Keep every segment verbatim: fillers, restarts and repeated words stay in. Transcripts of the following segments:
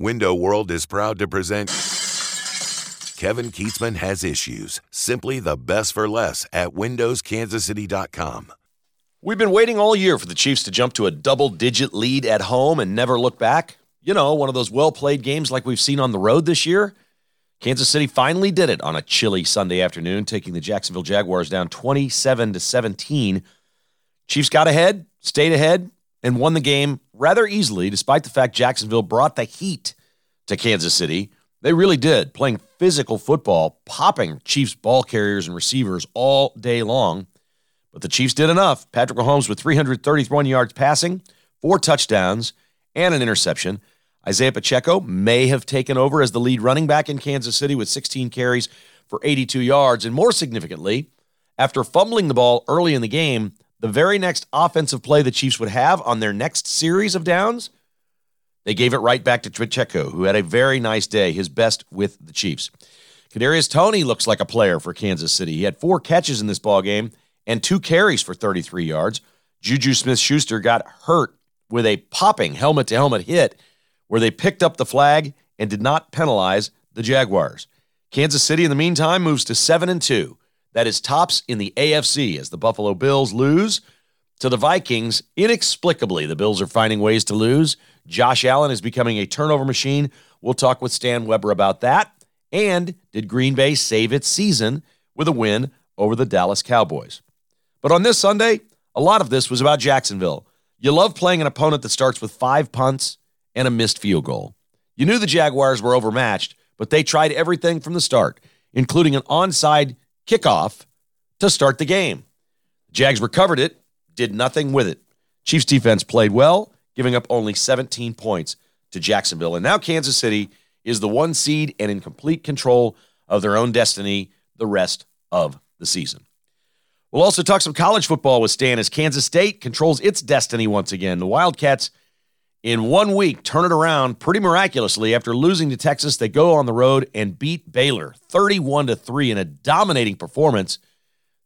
Window World is proud to present Kevin Kietzman Has Issues, simply the best for less at Windows Kansas City dot com. We've been waiting all year for the Chiefs to jump to a double-digit lead at home and never look back. You know, one of those well-played games like we've seen on the road this year. Kansas City finally did it on a chilly Sunday afternoon, taking the Jacksonville Jaguars down twenty-seven to seventeen. Chiefs got ahead, stayed ahead, and won the game rather easily, despite the fact Jacksonville brought the heat to Kansas City. They really did, playing physical football, popping Chiefs ball carriers and receivers all day long. But the Chiefs did enough. Patrick Mahomes with three hundred thirty-one yards passing, four touchdowns, and an interception. Isaiah Pacheco may have taken over as the lead running back in Kansas City with sixteen carries for eighty-two yards. And more significantly, after fumbling the ball early in the game, the very next offensive play the Chiefs would have on their next series of downs, they gave it right back to Pacheco, who had a very nice day, his best with the Chiefs. Kadarius Toney looks like a player for Kansas City. He had four catches in this ballgame and two carries for thirty-three yards. Juju Smith-Schuster got hurt with a popping helmet-to-helmet hit where they picked up the flag and did not penalize the Jaguars. Kansas City, in the meantime, moves to seven and two. That is tops in the A F C as the Buffalo Bills lose to the Vikings. Inexplicably, the Bills are finding ways to lose. Josh Allen is becoming a turnover machine. We'll talk with Stan Weber about that. And did Green Bay save its season with a win over the Dallas Cowboys? But on this Sunday, a lot of this was about Jacksonville. You love playing an opponent that starts with five punts and a missed field goal. You knew the Jaguars were overmatched, but they tried everything from the start, including an onside kickoff to start the game. Jags recovered it, did nothing with it. Chiefs defense played well, giving up only seventeen points to Jacksonville. And now Kansas City is the one seed and in complete control of their own destiny the rest of the season. We'll also talk some college football with Stan as Kansas State controls its destiny once again. The Wildcats in one week turn it around pretty miraculously after losing to Texas. They go on the road and beat Baylor thirty-one to three in a dominating performance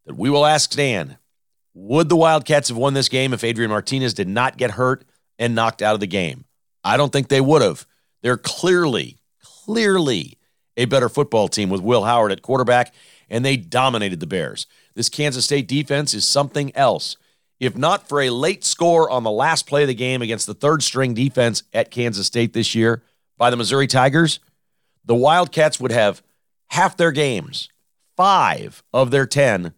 that we will ask Stan. Would the Wildcats have won this game if Adrian Martinez did not get hurt and knocked out of the game? I don't think they would have. They're clearly, clearly a better football team with Will Howard at quarterback, and they dominated the Bears. This Kansas State defense is something else. If not for a late score on the last play of the game against the third-string defense at Kansas State this year by the Missouri Tigers, the Wildcats would have half their games, five of their ten,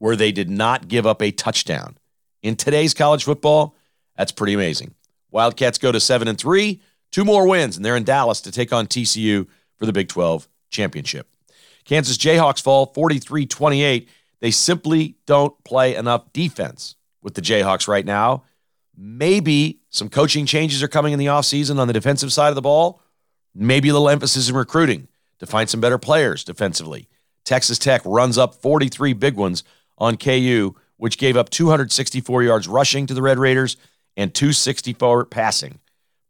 where they did not give up a touchdown. In today's college football, that's pretty amazing. Wildcats go to seven and three, two more wins, and they're in Dallas to take on T C U for the Big twelve championship. Kansas Jayhawks fall forty-three twenty-eight. They simply don't play enough defense with the Jayhawks right now. Maybe some coaching changes are coming in the offseason on the defensive side of the ball. Maybe a little emphasis in recruiting to find some better players defensively. Texas Tech runs up forty-three big ones on K U, which gave up two hundred sixty-four yards rushing to the Red Raiders and two hundred sixty-four passing.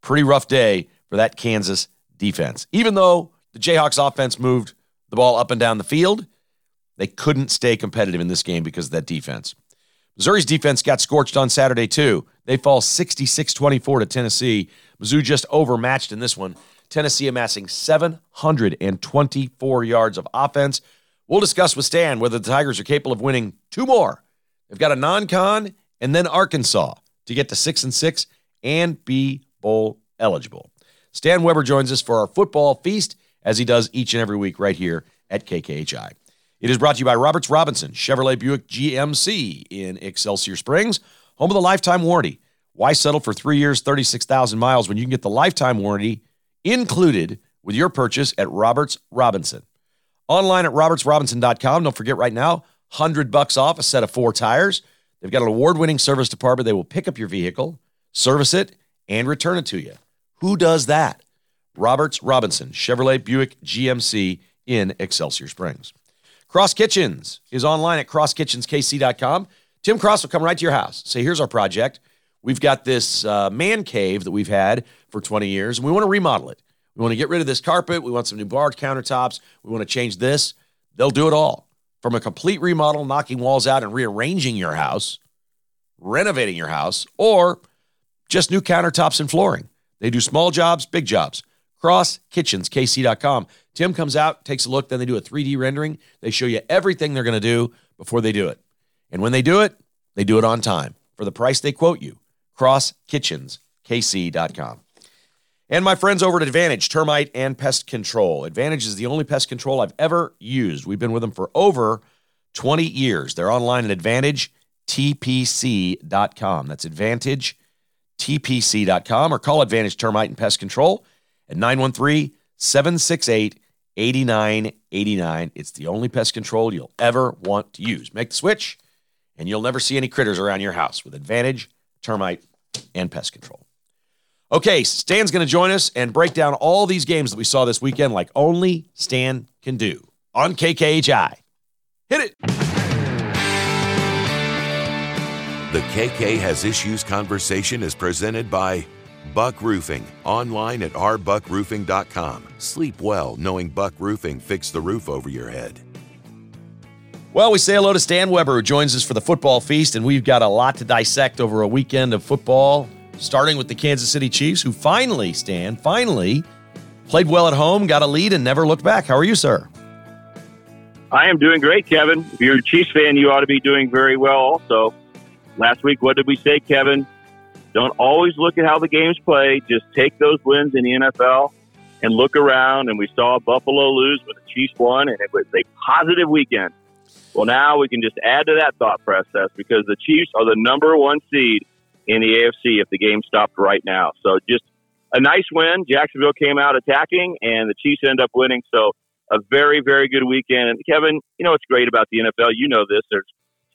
Pretty rough day for that Kansas defense. Even though the Jayhawks offense moved the ball up and down the field, they couldn't stay competitive in this game because of that defense. Missouri's defense got scorched on Saturday, too. They fall sixty-six twenty-four to Tennessee. Mizzou just overmatched in this one. Tennessee amassing seven hundred twenty-four yards of offense. We'll discuss with Stan whether the Tigers are capable of winning two more. They've got a non-con and then Arkansas to get to six and six and be bowl eligible. Stan Weber joins us for our football feast, as he does each and every week right here at K K H I. It is brought to you by Roberts Robinson, Chevrolet Buick G M C in Excelsior Springs, home of the lifetime warranty. Why settle for three years, thirty-six thousand miles when you can get the lifetime warranty included with your purchase at Roberts Robinson? Online at roberts robinson dot com. Don't forget right now, one hundred bucks off a set of four tires. They've got an award-winning service department. They will pick up your vehicle, service it, and return it to you. Who does that? Roberts Robinson, Chevrolet Buick G M C in Excelsior Springs. Cross Kitchens is online at cross kitchens k c dot com. Tim Cross will come right to your house. Say, here's our project. We've got this uh, man cave that we've had for twenty years, and we want to remodel it. We want to get rid of this carpet. We want some new bar countertops. We want to change this. They'll do it all. From a complete remodel, knocking walls out and rearranging your house, renovating your house, or just new countertops and flooring. They do small jobs, big jobs. cross kitchens k c dot com. Tim comes out, takes a look, then they do a three D rendering. They show you everything they're going to do before they do it. And when they do it, they do it on time for the price they quote you, cross kitchens k c dot com. And my friends over at Advantage Termite and Pest Control. Advantage is the only pest control I've ever used. We've been with them for over twenty years. They're online at advantage t p c dot com. That's advantage t p c dot com, or call Advantage Termite and Pest Control at nine one three, seven six eight, eight nine eight nine. It's the only pest control you'll ever want to use. Make the switch, and you'll never see any critters around your house with Advantage Termite and Pest Control. Okay, Stan's going to join us and break down all these games that we saw this weekend like only Stan can do on K K H I. Hit it! The K K Has Issues conversation is presented by Buck Roofing, online at r buck roofing dot com. Sleep well knowing Buck Roofing fixed the roof over your head. Well, we say hello to Stan Weber, who joins us for the football feast, and we've got a lot to dissect over a weekend of football, starting with the Kansas City Chiefs, who finally, Stan, finally played well at home, got a lead, and never looked back. How are you, sir? I am doing great, Kevin. If you're a Chiefs fan, you ought to be doing very well also. Last week, what did we say, Kevin? Don't always look at how the games play. Just take those wins in the N F L and look around. And we saw Buffalo lose, but the Chiefs won, and it was a positive weekend. Well, now we can just add to that thought process, because the Chiefs are the number one seed in the A F C if the game stopped right now. So just a nice win. Jacksonville came out attacking, and the Chiefs end up winning. So a very, very good weekend. And, Kevin, you know what's great about the N F L? You know this. There's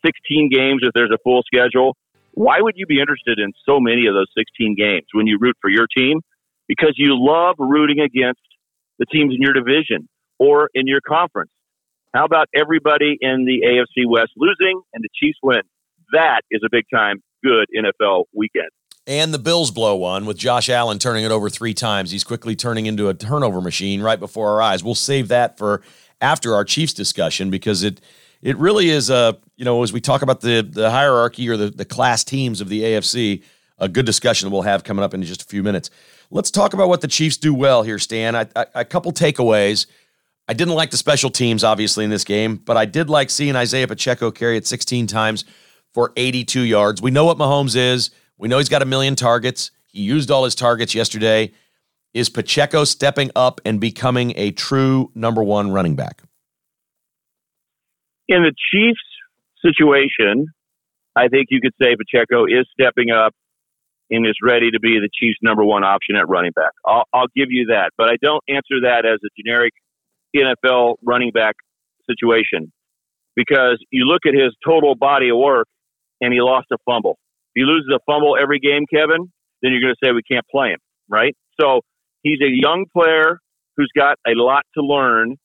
sixteen games if there's a full schedule. Why would you be interested in so many of those sixteen games when you root for your team? Because you love rooting against the teams in your division or in your conference. How about everybody in the A F C West losing and the Chiefs win? That is a big-time good N F L weekend. And the Bills blow one with Josh Allen turning it over three times. He's quickly turning into a turnover machine right before our eyes. We'll save that for after our Chiefs discussion, because it it really is, a, you know, as we talk about the, the hierarchy or the, the class teams of the A F C, a good discussion we'll have coming up in just a few minutes. Let's talk about what the Chiefs do well here, Stan. I, I, a couple takeaways. I didn't like the special teams, obviously, in this game, but I did like seeing Isaiah Pacheco carry it sixteen times for eighty-two yards. We know what Mahomes is. We know he's got a million targets. He used all his targets yesterday. Is Pacheco stepping up and becoming a true number one running back? In the Chiefs situation, I think you could say Pacheco is stepping up and is ready to be the Chiefs' number one option at running back. I'll, I'll give you that, but I don't answer that as a generic N F L running back situation, because you look at his total body of work and he lost a fumble. If he loses a fumble every game, Kevin, then you're going to say we can't play him, right? So he's a young player who's got a lot to learn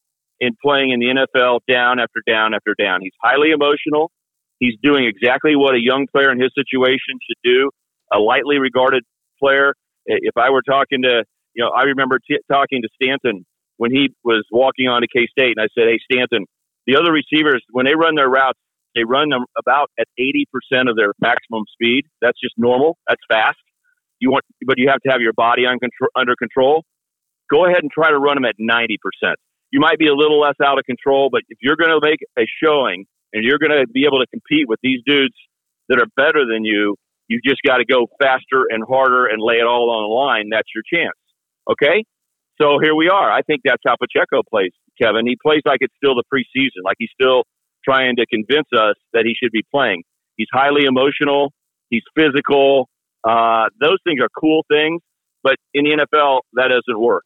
in playing in the N F L down after down after down. He's highly emotional. He's doing exactly what a young player in his situation should do, a lightly regarded player. If I were talking to, you know, I remember t- talking to Stanton when he was walking on to K-State, and I said, hey, Stanton, the other receivers, when they run their routes, they run them about at eighty percent of their maximum speed. That's just normal. That's fast. You want, but you have to have your body on control, under control. Go ahead and try to run them at ninety percent. You might be a little less out of control, but if you're going to make a showing and you're going to be able to compete with these dudes that are better than you, you just got to go faster and harder and lay it all on the line. That's your chance. Okay? So here we are. I think that's how Pacheco plays, Kevin. He plays like it's still the preseason, like he's still trying to convince us that he should be playing. He's highly emotional. He's physical. Uh, those things are cool things, but in the N F L, that doesn't work.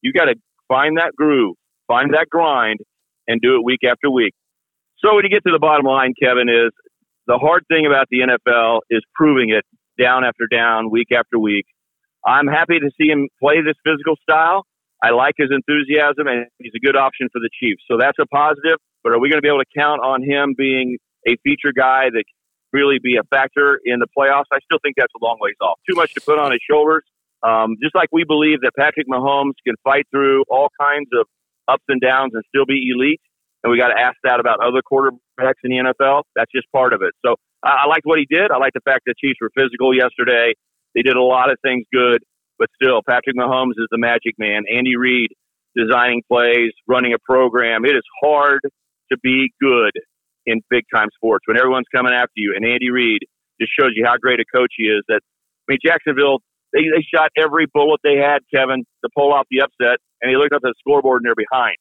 You got to find that groove, find that grind, and do it week after week. So when you get to the bottom line, Kevin, is the hard thing about the N F L is proving it down after down, week after week. I'm happy to see him play this physical style. I like his enthusiasm, and he's a good option for the Chiefs. So that's a positive. But are we going to be able to count on him being a feature guy that can really be a factor in the playoffs? I still think that's a long ways off. Too much to put on his shoulders. Um, just like we believe that Patrick Mahomes can fight through all kinds of ups and downs and still be elite, and we got to ask that about other quarterbacks in the N F L. That's just part of it. So I, I liked what he did. I liked the fact that Chiefs were physical yesterday. They did a lot of things good. But still, Patrick Mahomes is the magic man. Andy Reid designing plays, running a program. It is hard to be good in big-time sports when everyone's coming after you. And Andy Reid just shows you how great a coach he is. That I mean, Jacksonville, they, they shot every bullet they had, Kevin, to pull off the upset. And they looked up at the scoreboard and they're behind.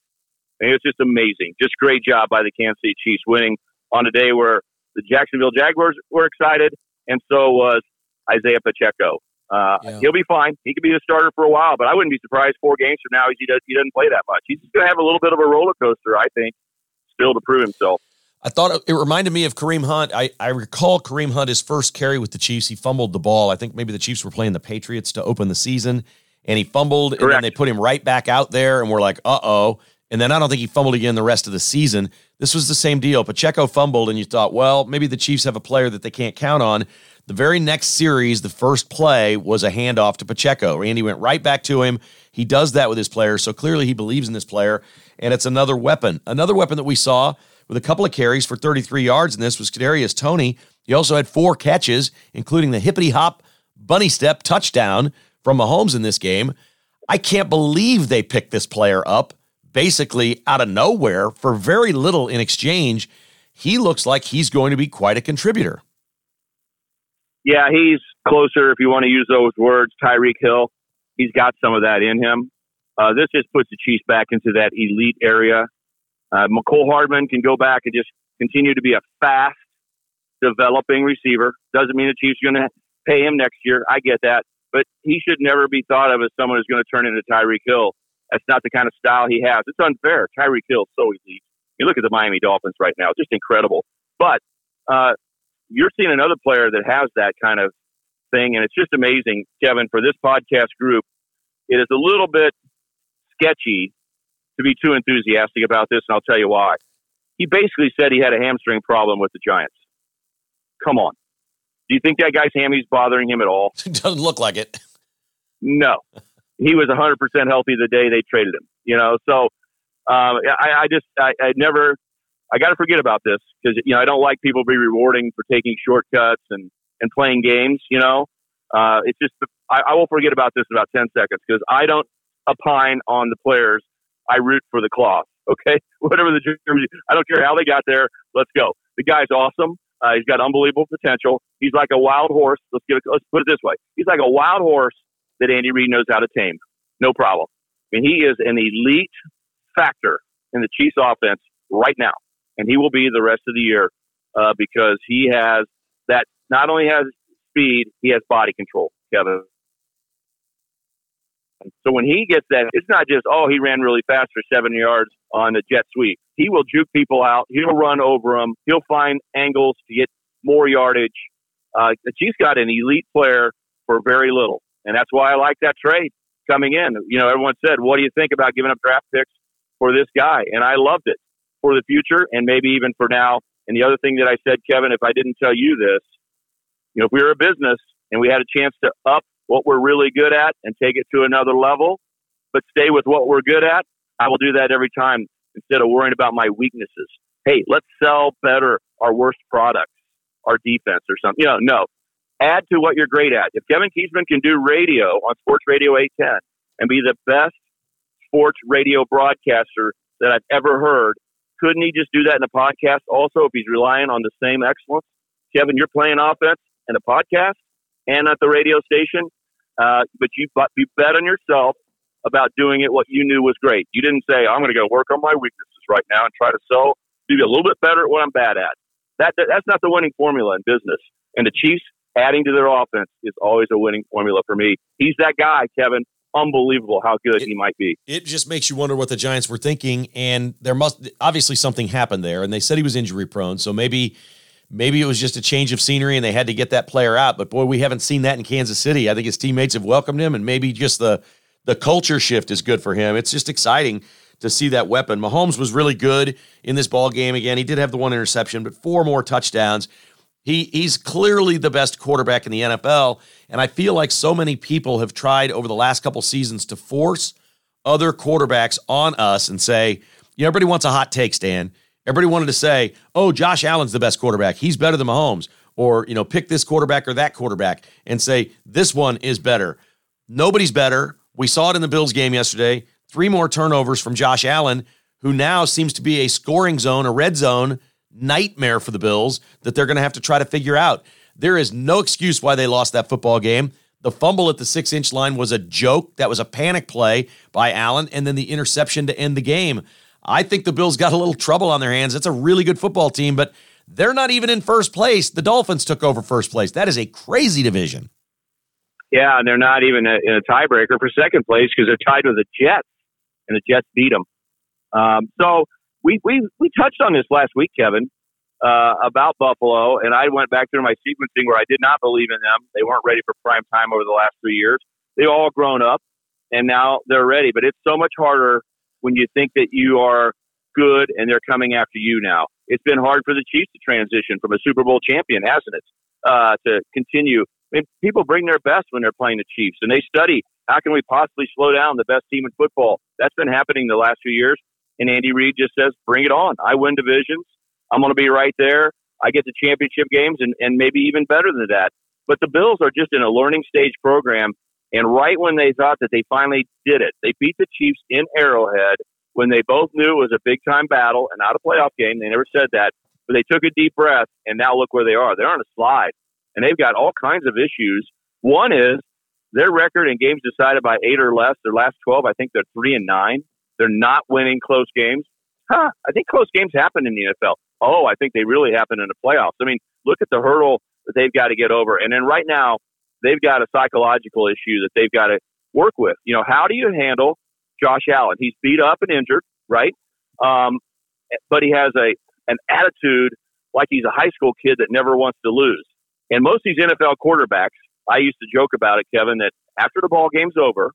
And it was just amazing. Just great job by the Kansas City Chiefs winning on a day where the Jacksonville Jaguars were excited, and so was Isaiah Pacheco. Uh, yeah. He'll be fine. He could be the starter for a while, but I wouldn't be surprised four games from now he, does, he doesn't play that much. He's just going to have a little bit of a roller coaster, I think, still to prove himself. I thought it reminded me of Kareem Hunt. I, I recall Kareem Hunt, his first carry with the Chiefs, he fumbled the ball. I think maybe the Chiefs were playing the Patriots to open the season, and he fumbled, Correct. And then they put him right back out there, and we're like, uh-oh. And then I don't think he fumbled again the rest of the season. This was the same deal. Pacheco fumbled, and you thought, well, maybe the Chiefs have a player that they can't count on. The very next series, the first play was a handoff to Pacheco. Randy went right back to him. He does that with his players, so clearly he believes in this player, and it's another weapon. Another weapon that we saw with a couple of carries for thirty-three yards, and this was Kadarius Toney. He also had four catches, including the hippity-hop, bunny step touchdown from Mahomes in this game. I can't believe they picked this player up. Basically out of nowhere for very little in exchange. He looks like he's going to be quite a contributor. Yeah, he's closer, if you want to use those words, Tyreek Hill. He's got some of that in him. Uh, this just puts the Chiefs back into that elite area. Uh, McCole Hardman can go back and just continue to be a fast, developing receiver. Doesn't mean the Chiefs are going to pay him next year. I get that. But he should never be thought of as someone who's going to turn into Tyreek Hill. That's not the kind of style he has. It's unfair. Tyreek Hill's so elite. You look at the Miami Dolphins right now. It's just incredible. But uh, you're seeing another player that has that kind of thing, and it's just amazing, Kevin, for this podcast group. It is a little bit sketchy to be too enthusiastic about this, and I'll tell you why. He basically said he had a hamstring problem with the Giants. Come on. Do you think that guy's hammy's bothering him at all? It doesn't look like it. No. He was one hundred percent healthy the day they traded him, you know. So um, I, I just I, I never I got to forget about this because you know I don't like people be rewarding for taking shortcuts and, and playing games. You know, uh, it's just I, I will forget about this in about ten seconds because I don't opine on the players. I root for the cloth. Okay, whatever the I don't care how they got there. Let's go. The guy's awesome. Uh, he's got unbelievable potential. He's like a wild horse. Let's get let's put it this way. He's like a wild horse that Andy Reid knows how to tame. No problem. I mean, he is an elite factor in the Chiefs offense right now, and he will be the rest of the year uh, because he has that, not only has speed, he has body control, Kevin. So when he gets that, it's not just, oh, he ran really fast for seven yards on a jet sweep. He will juke people out. He'll run over them. He'll find angles to get more yardage. Uh, the Chiefs got an elite player for very little. And that's why I like that trade coming in. You know, everyone said, what do you think about giving up draft picks for this guy? And I loved it for the future and maybe even for now. And the other thing that I said, Kevin, if I didn't tell you this, you know, if we were a business and we had a chance to up what we're really good at and take it to another level, but stay with what we're good at, I will do that every time instead of worrying about my weaknesses. Hey, let's sell better our worst products, our defense or something. You know, no. Add to what you're great at. If Kevin Kietzman can do radio on Sports Radio eight ten and be the best sports radio broadcaster that I've ever heard, couldn't he just do that in a podcast also if he's relying on the same excellence? Kevin, you're playing offense in a podcast and at the radio station, uh, but you be bet on yourself about doing it what you knew was great. You didn't say, I'm going to go work on my weaknesses right now and try to sell, do a little bit better at what I'm bad at. That, that That's not the winning formula in business. And the Chiefs, adding to their offense is always a winning formula for me. He's that guy, Kevin. Unbelievable how good it, he might be. It just makes you wonder what the Giants were thinking, and there must obviously something happened there, and they said he was injury prone, so maybe maybe it was just a change of scenery and they had to get that player out. But, boy, we haven't seen that in Kansas City. I think his teammates have welcomed him, and maybe just the, the culture shift is good for him. It's just exciting to see that weapon. Mahomes was really good in this ball game again. He did have the one interception, but four more touchdowns. He he's clearly the best quarterback in the N F L, and I feel like so many people have tried over the last couple seasons to force other quarterbacks on us and say, you know, everybody wants a hot take, Stan. Everybody wanted to say, oh, Josh Allen's the best quarterback. He's better than Mahomes. Or, you know, pick this quarterback or that quarterback and say, this one is better. Nobody's better. We saw it in the Bills game yesterday. Three more turnovers from Josh Allen, who now seems to be a scoring zone, a red zone nightmare for the Bills that they're going to have to try to figure out. There is no excuse why they lost that football game. The fumble at the six-inch line was a joke. That was a panic play by Allen, and then the interception to end the game. I think the Bills got a little trouble on their hands. It's a really good football team, but they're not even in first place. The Dolphins took over first place. That is a crazy division. Yeah, and they're not even in a tiebreaker for second place because they're tied with the Jets, and the Jets beat them. Um, so we we we touched on this last week, Kevin, uh, about Buffalo, and I went back through my sequencing where I did not believe in them. They weren't ready for prime time over the last three years. They've all grown up, and now they're ready. But it's so much harder when you think that you are good and they're coming after you now. It's been hard for the Chiefs to transition from a Super Bowl champion, hasn't it, uh, to continue. I mean, people bring their best when they're playing the Chiefs, and they study, how can we possibly slow down the best team in football? That's been happening the last few years. And Andy Reid just says, bring it on. I win divisions. I'm going to be right there. I get the championship games and, and maybe even better than that. But the Bills are just in a learning stage program. And right when they thought that they finally did it, they beat the Chiefs in Arrowhead when they both knew it was a big-time battle and not a playoff game. They never said that. But they took a deep breath, and now look where they are. They're on a slide, and they've got all kinds of issues. One is their record in games decided by eight or less. Their last twelve, I think they're three and nine. They're not winning close games. Huh, I think close games happen in the N F L. Oh, I think they really happen in the playoffs. I mean, look at the hurdle that they've got to get over. And then right now, they've got a psychological issue that they've got to work with. You know, how do you handle Josh Allen? He's beat up and injured, right? Um, but he has a an attitude like he's a high school kid that never wants to lose. And most of these N F L quarterbacks, I used to joke about it, Kevin, that after the ball game's over,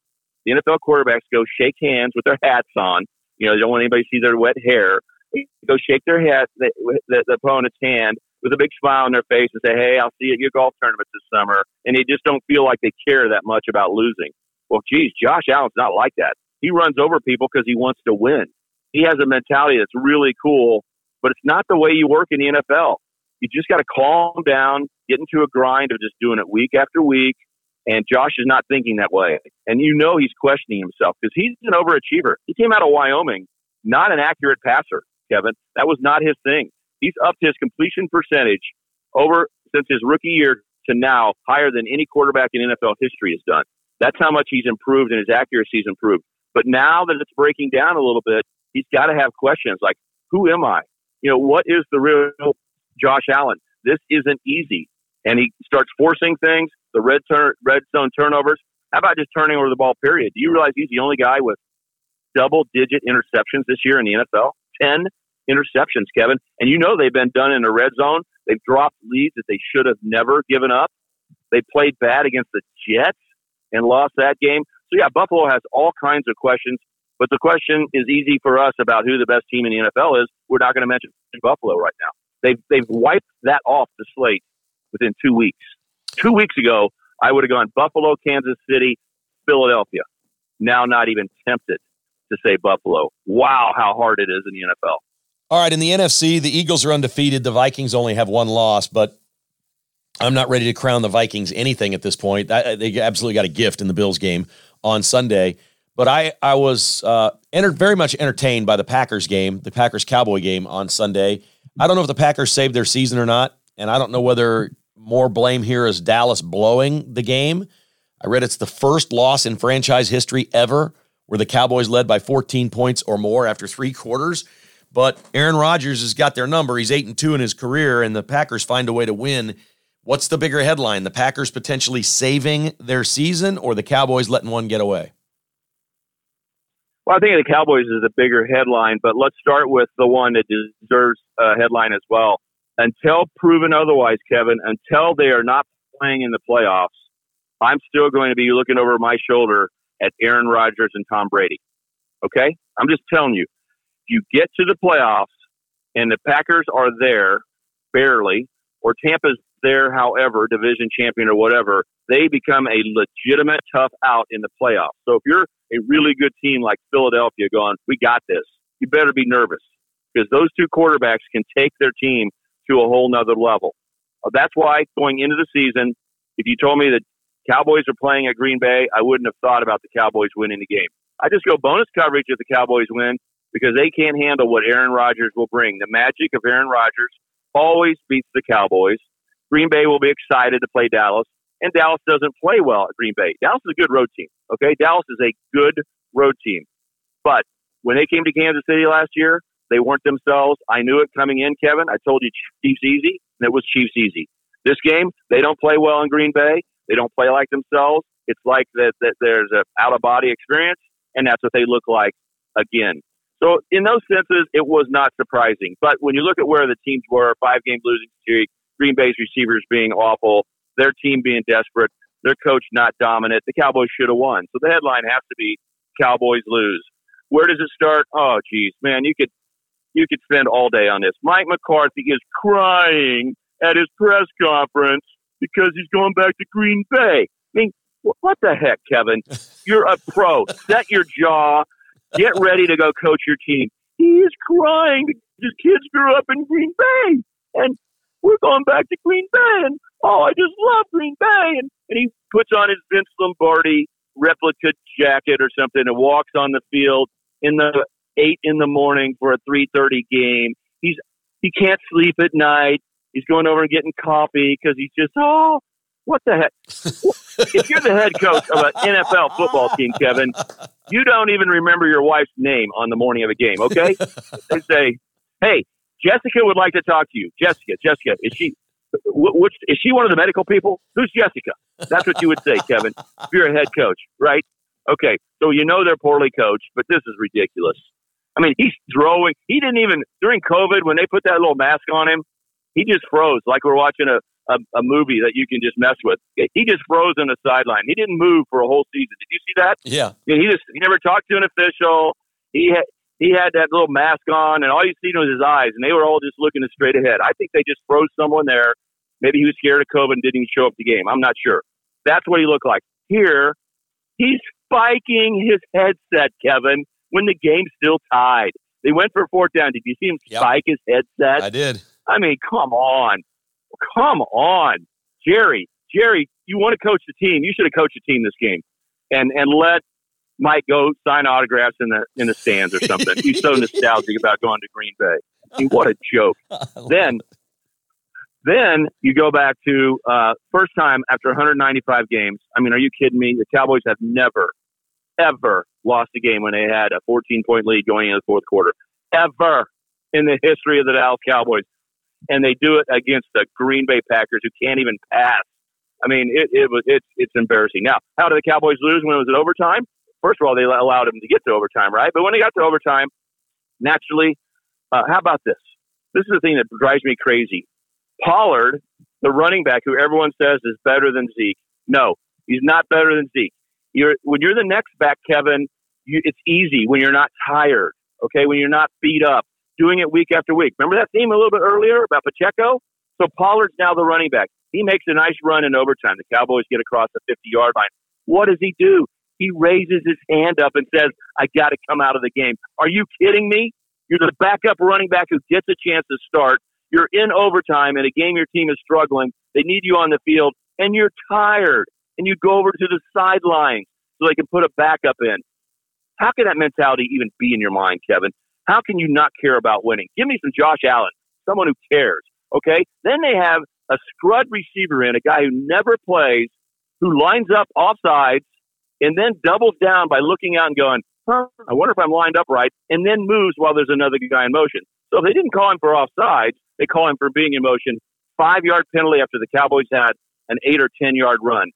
the N F L quarterbacks go shake hands with their hats on. You know, they don't want anybody to see their wet hair. They go shake their hat, the, the, the opponent's hand with a big smile on their face and say, hey, I'll see you at your golf tournament this summer. And they just don't feel like they care that much about losing. Well, geez, Josh Allen's not like that. He runs over people because he wants to win. He has a mentality that's really cool, but it's not the way you work in the N F L. You just got to calm down, get into a grind of just doing it week after week. And Josh is not thinking that way. And you know he's questioning himself because he's an overachiever. He came out of Wyoming, not an accurate passer, Kevin. That was not his thing. He's upped his completion percentage over since his rookie year to now higher than any quarterback in N F L history has done. That's how much he's improved and his accuracy's improved. But now that it's breaking down a little bit, he's got to have questions like, who am I? You know, what is the real Josh Allen? This isn't easy. And he starts forcing things. The red turn, red zone turnovers. How about just turning over the ball, period? Do you realize he's the only guy with double-digit interceptions this year in the N F L? Ten interceptions, Kevin. And you know they've been done in the red zone. They've dropped leads that they should have never given up. They played bad against the Jets and lost that game. So, yeah, Buffalo has all kinds of questions. But the question is easy for us about who the best team in the N F L is. We're not going to mention Buffalo right now. They've, they've wiped that off the slate within two weeks. Two weeks ago, I would have gone Buffalo, Kansas City, Philadelphia. Now not even tempted to say Buffalo. Wow, how hard it is in the N F L. All right, in the N F C, the Eagles are undefeated. The Vikings only have one loss, but I'm not ready to crown the Vikings anything at this point. I, they absolutely got a gift in the Bills game on Sunday. But I, I was uh, enter- very much entertained by the Packers game, the Packers-Cowboy game on Sunday. I don't know if the Packers saved their season or not, and I don't know whether – more blame here is Dallas blowing the game. I read it's the first loss in franchise history ever where the Cowboys led by fourteen points or more after three quarters. But Aaron Rodgers has got their number. He's eight and two in his career, and the Packers find a way to win. What's the bigger headline? The Packers potentially saving their season or the Cowboys letting one get away? Well, I think the Cowboys is a bigger headline, but let's start with the one that deserves a headline as well. Until proven otherwise, Kevin, until they are not playing in the playoffs, I'm still going to be looking over my shoulder at Aaron Rodgers and Tom Brady. Okay? I'm just telling you, if you get to the playoffs and the Packers are there, barely, or Tampa's there, however, division champion or whatever, they become a legitimate tough out in the playoffs. So if you're a really good team like Philadelphia going, we got this, you better be nervous because those two quarterbacks can take their team to a whole nother level. That's why going into the season, if you told me that Cowboys are playing at Green Bay. I wouldn't have thought about the Cowboys winning the game. I just go bonus coverage if the Cowboys win because they can't handle what Aaron Rodgers will bring. The magic of Aaron Rodgers always beats the Cowboys. Green Bay will be excited to play Dallas, and Dallas doesn't play well at Green Bay. Dallas is a good road team, okay? Dallas is a good road team. But when they came to Kansas City last year, they weren't themselves. I knew it coming in, Kevin. I told you Chiefs easy, and it was Chiefs easy. This game, they don't play well in Green Bay. They don't play like themselves. It's like that, that there's an out-of-body experience, and that's what they look like again. So in those senses, it was not surprising. But when you look at where the teams were, five-game losing streak, Green Bay's receivers being awful, their team being desperate, their coach not dominant, the Cowboys should have won. So the headline has to be Cowboys lose. Where does it start? Oh, geez, man, you could you could spend all day on this. Mike McCarthy is crying at his press conference because he's going back to Green Bay. I mean, what the heck, Kevin? You're a pro. Set your jaw. Get ready to go coach your team. He is crying. His kids grew up in Green Bay, and we're going back to Green Bay, and oh, I just love Green Bay. And, and he puts on his Vince Lombardi replica jacket or something and walks on the field in the eight in the morning for a three thirty game. He's he can't sleep at night. He's going over and getting coffee because he's just, oh, what the heck? If you're the head coach of an N F L football team, Kevin, you don't even remember your wife's name on the morning of a game, okay? They say, hey, Jessica would like to talk to you. Jessica, Jessica, is she which is she one of the medical people? Who's Jessica? That's what you would say, Kevin, if you're a head coach, right? Okay, so you know they're poorly coached, but this is ridiculous. I mean, he's throwing. He didn't even, during COVID, when they put that little mask on him, he just froze like we're watching a, a, a movie that you can just mess with. He just froze on the sideline. He didn't move for a whole season. Did you see that? Yeah. He just he never talked to an official. He had, he had that little mask on, and all you see was his eyes, and they were all just looking straight ahead. I think they just froze someone there. Maybe he was scared of COVID and didn't even show up the game. I'm not sure. That's what he looked like. Here, he's spiking his headset, Kevin, when the game's still tied. They went for fourth down. Did you see him spike yep. his headset? I did. I mean, come on. Come on. Jerry, Jerry, you want to coach the team. You should have coached the team this game. And and let Mike go sign autographs in the in the stands or something. He's so nostalgic about going to Green Bay. I mean, what a joke. Then it. then you go back to uh, first time after one hundred ninety-five games. I mean, are you kidding me? The Cowboys have never, ever lost a game when they had a fourteen-point lead going into the fourth quarter. Ever in the history of the Dallas Cowboys. And they do it against the Green Bay Packers, who can't even pass. I mean, it, it was it's it's embarrassing. Now, how did the Cowboys lose when it was in overtime? First of all, they allowed them to get to overtime, right? But when they got to overtime, naturally, uh, how about this? This is the thing that drives me crazy. Pollard, the running back who everyone says is better than Zeke. No, he's not better than Zeke. You're, when you're the next back, Kevin, you, it's easy when you're not tired, okay, when you're not beat up, doing it week after week. Remember that theme a little bit earlier about Pacheco? So Pollard's now the running back. He makes a nice run in overtime. The Cowboys get across the fifty-yard line. What does he do? He raises his hand up and says, I got to come out of the game. Are you kidding me? You're the backup running back who gets a chance to start. You're in overtime in a game your team is struggling. They need you on the field, and you're tired. And you go over to the sidelines so they can put a backup in. How can that mentality even be in your mind, Kevin? How can you not care about winning? Give me some Josh Allen, someone who cares, okay? Then they have a scrub receiver in, a guy who never plays, who lines up offsides, and then doubles down by looking out and going, huh, I wonder if I'm lined up right, and then moves while there's another guy in motion. So if they didn't call him for offsides, they call him for being in motion. Five-yard penalty after the Cowboys had an eight- or ten-yard run.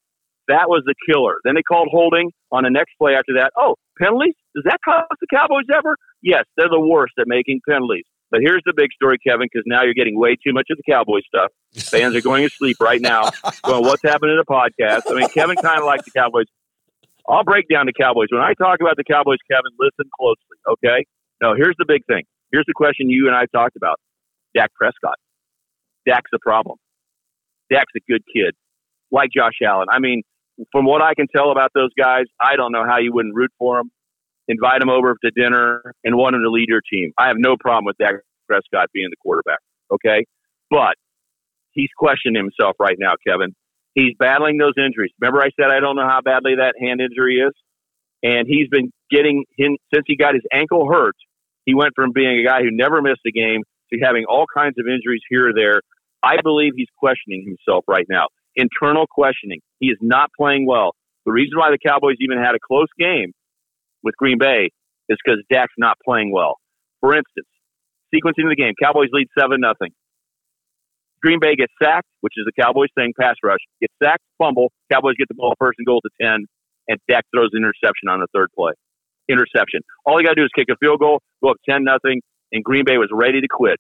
That was the killer. Then they called holding on the next play after that. Oh, penalties? Does that cost the Cowboys ever? Yes, they're the worst at making penalties. But here's the big story, Kevin, because now you're getting way too much of the Cowboys stuff. Fans are going to sleep right now going, what's happened to the podcast? I mean, Kevin kind of likes the Cowboys. I'll break down the Cowboys. When I talk about the Cowboys, Kevin, listen closely, okay? Now, here's the big thing. Here's the question you and I talked about. Dak Prescott. Dak's a problem. Dak's a good kid, like Josh Allen. I mean, from what I can tell about those guys, I don't know how you wouldn't root for them, invite them over to dinner, and want them to lead your team. I have no problem with Dak Prescott being the quarterback, okay? But he's questioning himself right now, Kevin. He's battling those injuries. Remember I said I don't know how badly that hand injury is? And he's been getting him since he got his ankle hurt. He went from being a guy who never missed a game to having all kinds of injuries here or there. I believe he's questioning himself right now. Internal questioning. He is not playing well. The reason why the Cowboys even had a close game with Green Bay is because Dak's not playing well. For instance, sequencing the game, Cowboys lead seven nothing. Green Bay gets sacked, which is the Cowboys thing, pass rush. Gets sacked, fumble. Cowboys get the ball first and goal to ten, and Dak throws an interception on the third play. Interception. All you got to do is kick a field goal, go up ten nothing, and Green Bay was ready to quit.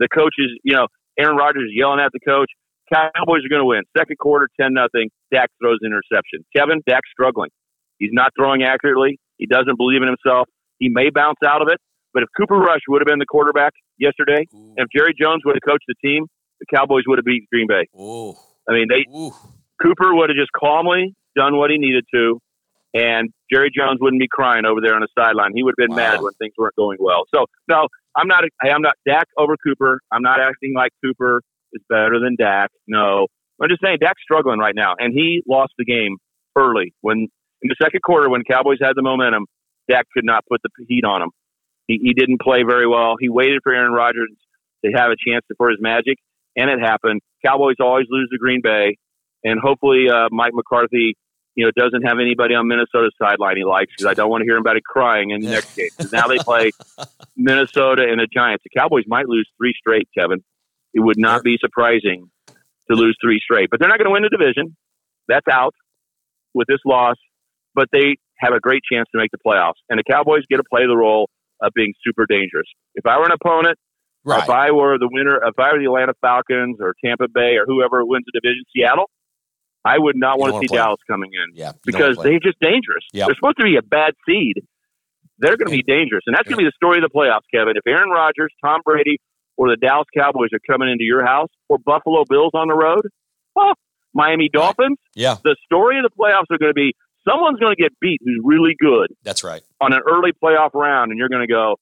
The coach is, you know, Aaron Rodgers yelling at the coach, Cowboys are going to win. Second quarter, ten nothing. Dak throws an interception. Kevin, Dak's struggling. He's not throwing accurately. He doesn't believe in himself. He may bounce out of it, but if Cooper Rush would have been the quarterback yesterday, Ooh. and if Jerry Jones would have coached the team, the Cowboys would have beat Green Bay. Ooh. I mean, they Ooh. Cooper would have just calmly done what he needed to, and Jerry Jones wouldn't be crying over there on the sideline. He would have been wow. mad when things weren't going well. So, no, I'm not – I'm not Dak over Cooper. I'm not acting like Cooper is better than Dak. No. I'm just saying Dak's struggling right now, and he lost the game early. When in the second quarter, when Cowboys had the momentum, Dak could not put the heat on him. He, he didn't play very well. He waited for Aaron Rodgers to have a chance for his magic, and it happened. Cowboys always lose to Green Bay, and hopefully uh, Mike McCarthy, you know, doesn't have anybody on Minnesota's sideline he likes, because I don't want to hear him about it crying in the next game. Because now they play Minnesota and the Giants. The Cowboys might lose three straight, Kevin. It would not be surprising to lose three straight. But they're not going to win the division. That's out with this loss. But they have a great chance to make the playoffs. And the Cowboys get to play the role of being super dangerous. If I were an opponent, right. if I were the winner, if I were the Atlanta Falcons or Tampa Bay or whoever wins the division, Seattle, I would not want to see Dallas coming in yeah, because they're just dangerous. Yep. They're supposed to be a bad seed. They're going to be dangerous. And that's going to be the story of the playoffs, Kevin. If Aaron Rodgers, Tom Brady, or the Dallas Cowboys are coming into your house, or Buffalo Bills on the road, oh, Miami Dolphins. Yeah. The story of the playoffs are going to be someone's going to get beat who's really good. That's right. On an early playoff round, and you're going to go,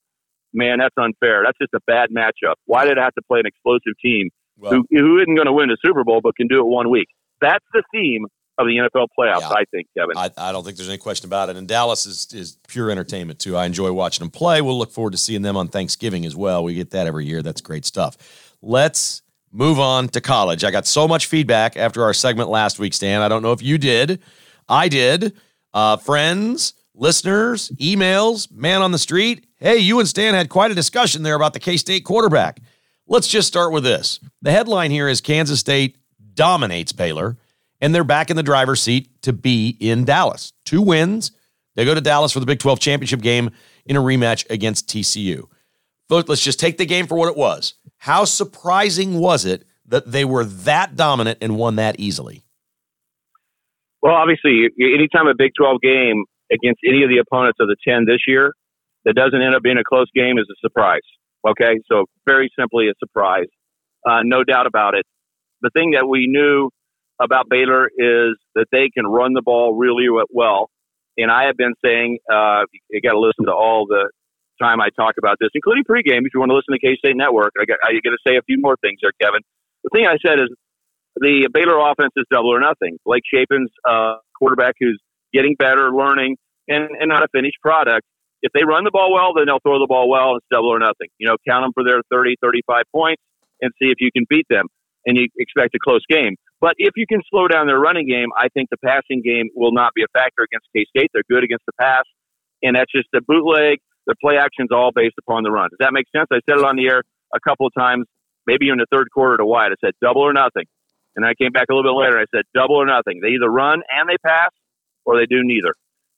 man, that's unfair. That's just a bad matchup. Why did I have to play an explosive team well, who, who isn't going to win the Super Bowl but can do it one week? That's the theme of the N F L playoffs, yeah. I think, Kevin. I, I don't think there's any question about it. And Dallas is, is pure entertainment, too. I enjoy watching them play. We'll look forward to seeing them on Thanksgiving as well. We get that every year. That's great stuff. Let's move on to college. I got so much feedback after our segment last week, Stan. I don't know if you did. I did. Uh, friends, listeners, emails, man on the street. Hey, you and Stan had quite a discussion there about the K-State quarterback. Let's just start with this. The headline here is Kansas State dominates Baylor, and they're back in the driver's seat to be in Dallas. Two wins. They go to Dallas for the Big twelve championship game in a rematch against T C U. But let's just take the game for what it was. How surprising was it that they were that dominant and won that easily? Well, obviously, anytime a Big twelve game against any of the opponents of the ten this year that doesn't end up being a close game is a surprise. Okay? So very simply a surprise. Uh, no doubt about it. The thing that we knew about Baylor is that they can run the ball really well. And I have been saying, uh, you got to listen to all the time I talk about this, including pregame. If you want to listen to K-State Network, I got, I got to say a few more things there, Kevin. The thing I said is the Baylor offense is double or nothing. Blake Shapen's uh, quarterback who's getting better, learning, and, and not a finished product. If they run the ball well, then they'll throw the ball well. It's double or nothing. You know, count them for their thirty, thirty-five points and see if you can beat them. And you expect a close game. But if you can slow down their running game, I think the passing game will not be a factor against K-State. They're good against the pass, and that's just the bootleg. The play action's all based upon the run. Does that make sense? I said it on the air a couple of times, maybe in the third quarter to White. I said double or nothing. And I came back a little bit later. I said double or nothing. They either run and they pass, or they do neither.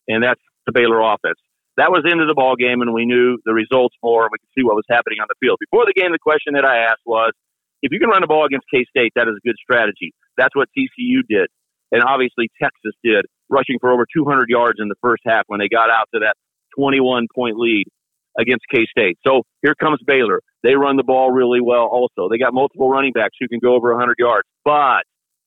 And that's the Baylor offense. That was the end of the ball game, and we knew the results more, and we could see what was happening on the field. Before the game, the question that I asked was, if you can run the ball against K-State, that is a good strategy. That's what T C U did, and obviously Texas did, rushing for over two hundred yards in the first half when they got out to that twenty-one point lead against K-State. So here comes Baylor. They run the ball really well also. They got multiple running backs who can go over one hundred yards. But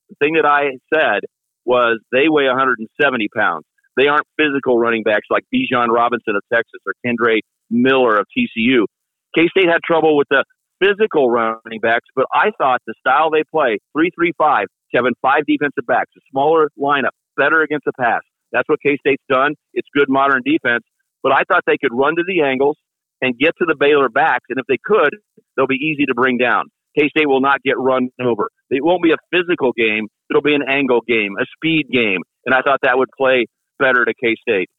the thing that I said was they weigh one hundred seventy pounds. They aren't physical running backs like Bijan Robinson of Texas or Kendra Miller of T C U. K-State had trouble with the physical running backs, but I thought the style they play, three three five, Kevin, five defensive backs, a smaller lineup, better against the pass. That's what K-State's done. It's good modern defense. But I thought they could run to the angles and get to the Baylor backs, and if they could, they'll be easy to bring down. K-State will not get run over. It won't be a physical game. It'll be an angle game, a speed game, and I thought that would play better to K-State.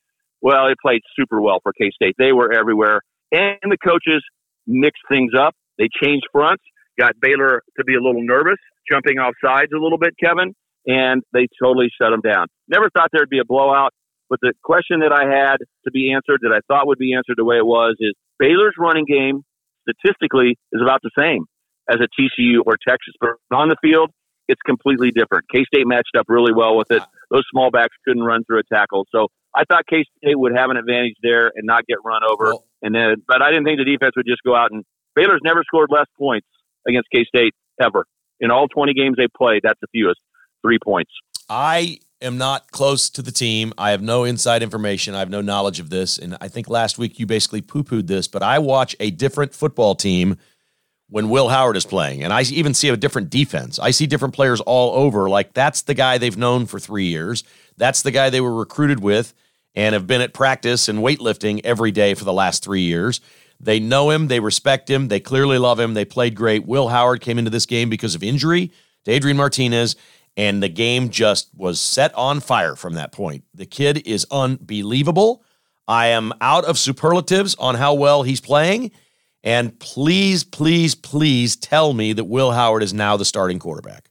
Well, it played super well for K-State. They were everywhere, and the coaches mixed things up. They changed fronts, got Baylor to be a little nervous, jumping off sides a little bit, Kevin, and they totally shut them down. Never thought there'd be a blowout, but the question that I had to be answered, that I thought would be answered the way it was, is Baylor's running game statistically is about the same as a T C U or Texas, but on the field, it's completely different. K-State matched up really well with it. Those small backs couldn't run through a tackle, so I thought K-State would have an advantage there and not get run over. Well, and then, but I didn't think the defense would just go out and – Baylor's never scored less points against K-State ever. In all twenty games they played, that's the fewest, three points. I am not close to the team. I have no inside information. I have no knowledge of this. And I think last week you basically poo-pooed this, but I watch a different football team when Will Howard is playing. And I even see a different defense. I see different players all over. Like, that's the guy they've known for three years. That's the guy they were recruited with and have been at practice and weightlifting every day for the last three years. They know him. They respect him. They clearly love him. They played great. Will Howard came into this game because of injury to Adrian Martinez, and the game just was set on fire from that point. The kid is unbelievable. I am out of superlatives on how well he's playing, and please, please, please tell me that Will Howard is now the starting quarterback.